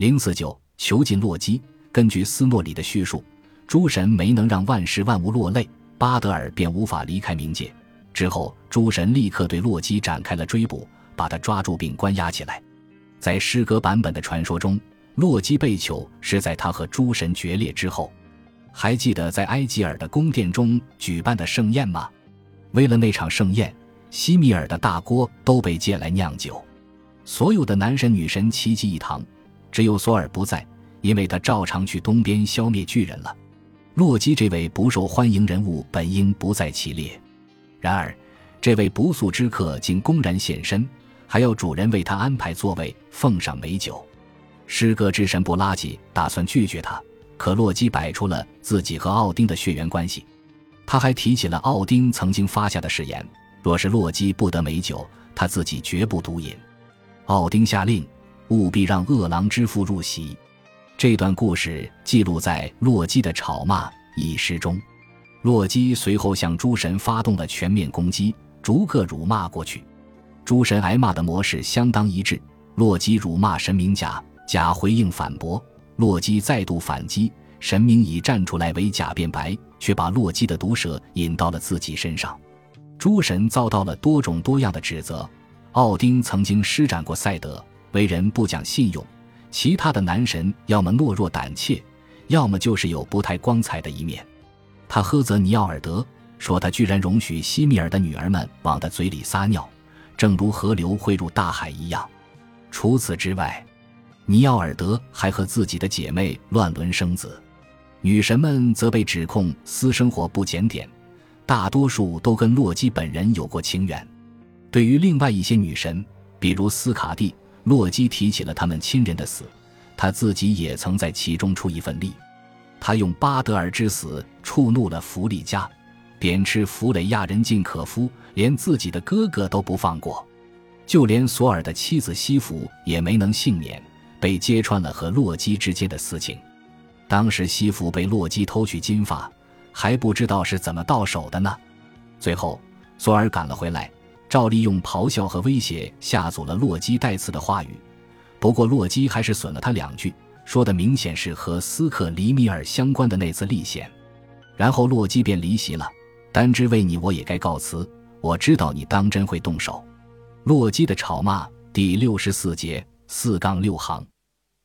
049囚禁洛基。根据斯诺里的叙述，诸神没能让万事万物落泪，巴德尔便无法离开冥界。之后诸神立刻对洛基展开了追捕，把他抓住并关押起来。在诗歌版本的传说中，洛基被囚是在他和诸神决裂之后。还记得在埃吉尔的宫殿中举办的盛宴吗？为了那场盛宴，西米尔的大锅都被借来酿酒，所有的男神女神齐聚一堂，只有索尔不在，因为他照常去东边消灭巨人了。洛基这位不受欢迎人物本应不在其列，然而这位不速之客竟公然现身，还要主人为他安排座位，奉上美酒。诗歌之神布拉吉打算拒绝他，可洛基摆出了自己和奥丁的血缘关系。他还提起了奥丁曾经发下的誓言，若是洛基不得美酒，他自己绝不独饮。奥丁下令务必让饿狼之父入席。这段故事记录在洛基的吵骂一诗中。洛基随后向诸神发动了全面攻击，逐个辱骂过去。诸神挨骂的模式相当一致，洛基辱骂神明甲，甲回应反驳，洛基再度反击，神明乙站出来为甲辩白，却把洛基的毒蛇引到了自己身上。诸神遭到了多种多样的指责。奥丁曾经施展过赛德，为人不讲信用，其他的男神要么懦弱胆怯，要么就是有不太光彩的一面。他苛责尼奥尔德，说他居然容许西米尔的女儿们往他嘴里撒尿，正如河流汇入大海一样。除此之外，尼奥尔德还和自己的姐妹乱伦生子。女神们则被指控私生活不检点，大多数都跟洛基本人有过情缘。对于另外一些女神，比如斯卡蒂，洛基提起了他们亲人的死，他自己也曾在其中出一份力。他用巴德尔之死触怒了弗利加，贬斥弗雷亚人尽可夫，连自己的哥哥都不放过，就连索尔的妻子西弗也没能幸免，被揭穿了和洛基之间的私情。当时西弗被洛基偷去金发，还不知道是怎么到手的呢。最后索尔赶了回来，照例用咆哮和威胁吓阻了洛基带刺的话语，不过洛基还是损了他两句，说的明显是和斯克里米尔相关的那次历险。然后洛基便离席了，单只为你我也该告辞，我知道你当真会动手。洛基的吵骂第64节 4-6 行，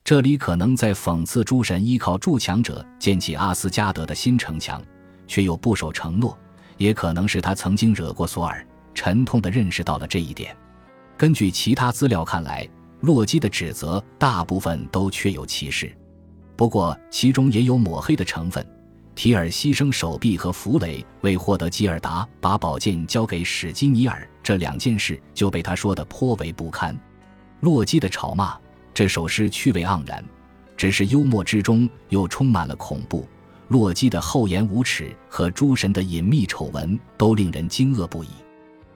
这里可能在讽刺诸神依靠筑墙者建起阿斯加德的新城墙，却又不守承诺，也可能是他曾经惹过索尔，沉痛地认识到了这一点。根据其他资料看来，洛基的指责大部分都确有其事，不过其中也有抹黑的成分。提尔牺牲手臂和弗雷为获得基尔达，把宝剑交给史基尼尔，这两件事就被他说得颇为不堪。洛基的吵骂，这首诗趣味盎然，只是幽默之中又充满了恐怖。洛基的厚颜无耻和诸神的隐秘丑闻都令人惊愕不已。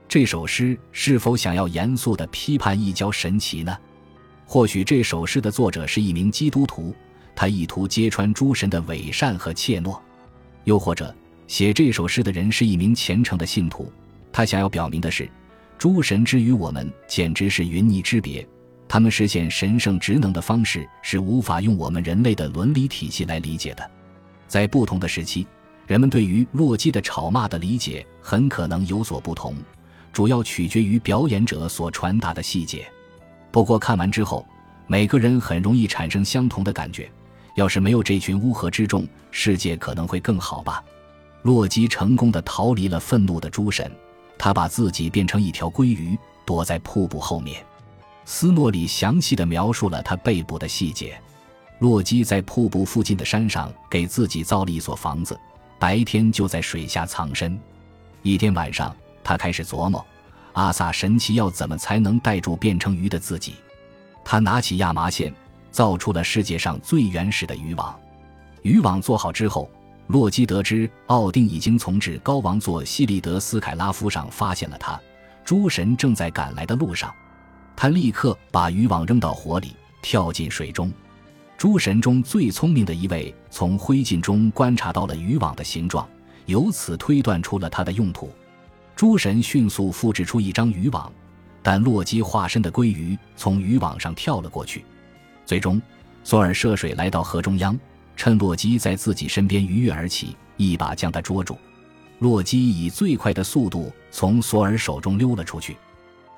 这首诗是否想要严肃地批判异教神奇呢？或许这首诗的作者是一名基督徒，他意图揭穿诸神的伪善和怯懦。又或者，写这首诗的人是一名虔诚的信徒，他想要表明的是，诸神之于我们简直是云泥之别，他们实现神圣职能的方式是无法用我们人类的伦理体系来理解的。在不同的时期，人们对于洛基的吵骂的理解很可能有所不同，主要取决于表演者所传达的细节。不过看完之后，每个人很容易产生相同的感觉，要是没有这群乌合之众，世界可能会更好吧。洛基成功地逃离了愤怒的诸神，他把自己变成一条鲑鱼，躲在瀑布后面。斯诺里详细地描述了他被捕的细节。洛基在瀑布附近的山上给自己造了一所房子，白天就在水下藏身。一天晚上，他开始琢磨阿萨神奇要怎么才能带住变成鱼的自己。他拿起亚麻线，造出了世界上最原始的渔网。渔网做好之后，洛基得知奥丁已经从至高王座西利德斯凯拉夫上发现了他，诸神正在赶来的路上。他立刻把渔网扔到火里，跳进水中。诸神中最聪明的一位从灰烬中观察到了渔网的形状，由此推断出了它的用途。诸神迅速复制出一张渔网，但洛基化身的鲑鱼从渔网上跳了过去。最终索尔涉水来到河中央，趁洛基在自己身边鱼跃而起，一把将他捉住。洛基以最快的速度从索尔手中溜了出去，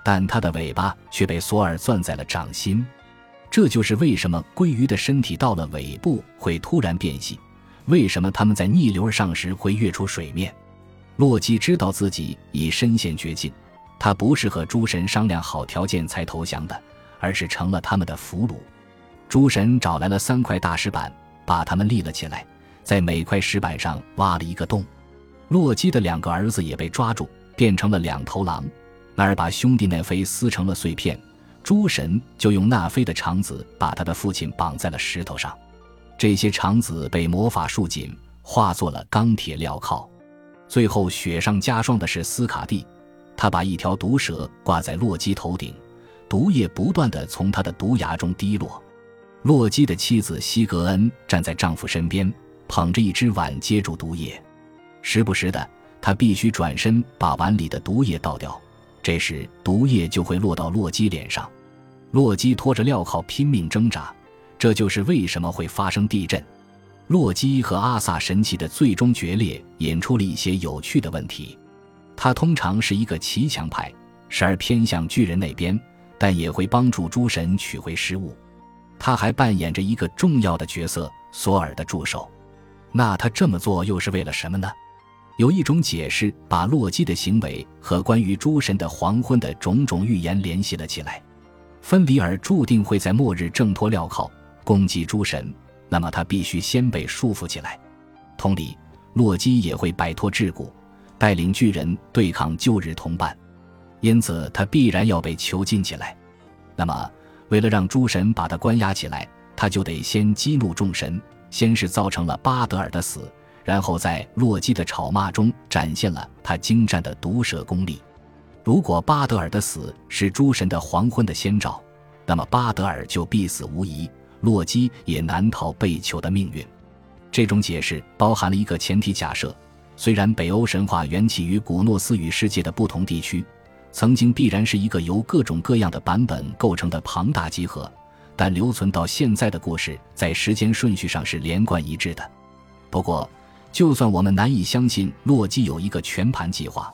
但他的尾巴却被索尔攥在了掌心。这就是为什么鲑鱼的身体到了尾部会突然变细，为什么它们在逆流而上时会跃出水面。洛基知道自己已身陷绝境，他不是和诸神商量好条件才投降的，而是成了他们的俘虏。诸神找来了3块大石板，把他们立了起来，在每块石板上挖了一个洞。洛基的2个儿子也被抓住，变成了2头狼，那儿把兄弟奈飞撕成了碎片。诸神就用纳菲的肠子把他的父亲绑在了石头上，这些肠子被魔法束紧，化作了钢铁镣铐。最后雪上加霜的是斯卡蒂，他把一条毒蛇挂在洛基头顶，毒液不断地从他的毒牙中滴落。洛基的妻子西格恩站在丈夫身边，捧着一只碗接住毒液，时不时的他必须转身把碗里的毒液倒掉，这时毒液就会落到洛基脸上。洛基拖着镣铐拼命挣扎，这就是为什么会发生地震。洛基和阿萨神器的最终决裂引出了一些有趣的问题。他通常是一个骑墙派，时而偏向巨人那边，但也会帮助诸神取回失物。他还扮演着一个重要的角色，索尔的助手。那他这么做又是为了什么呢？有一种解释把洛基的行为和关于诸神的黄昏的种种预言联系了起来。芬里尔注定会在末日挣脱镣铐攻击诸神，那么他必须先被束缚起来。同理，洛基也会摆脱桎梏，带领巨人对抗旧日同伴，因此他必然要被囚禁起来。那么为了让诸神把他关押起来，他就得先激怒众神，先是造成了巴德尔的死，然后在洛基的吵骂中展现了他精湛的毒蛇功力。如果巴德尔的死是诸神的黄昏的先兆，那么巴德尔就必死无疑，洛基也难逃被囚的命运。这种解释包含了一个前提假设，虽然北欧神话源起于古诺斯语世界的不同地区，曾经必然是一个由各种各样的版本构成的庞大集合，但留存到现在的故事在时间顺序上是连贯一致的。不过就算我们难以相信洛基有一个全盘计划，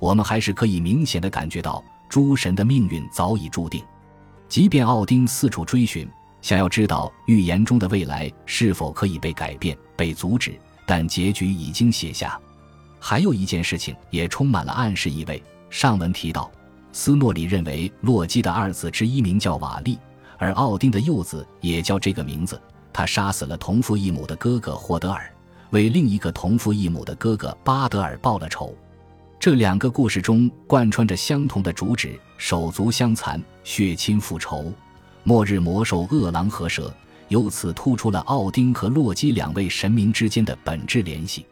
我们还是可以明显地感觉到诸神的命运早已注定。即便奥丁四处追寻，想要知道预言中的未来是否可以被改变、被阻止，但结局已经写下。还有一件事情也充满了暗示意味，上文提到斯诺里认为洛基的二子之一名叫瓦利，而奥丁的幼子也叫这个名字，他杀死了同父异母的哥哥霍德尔，为另一个同父异母的哥哥巴德尔报了仇。这2个故事中贯穿着相同的主旨，手足相残，血亲复仇。末日魔兽恶狼和蛇由此突出了奥丁和洛基2位神明之间的本质联系。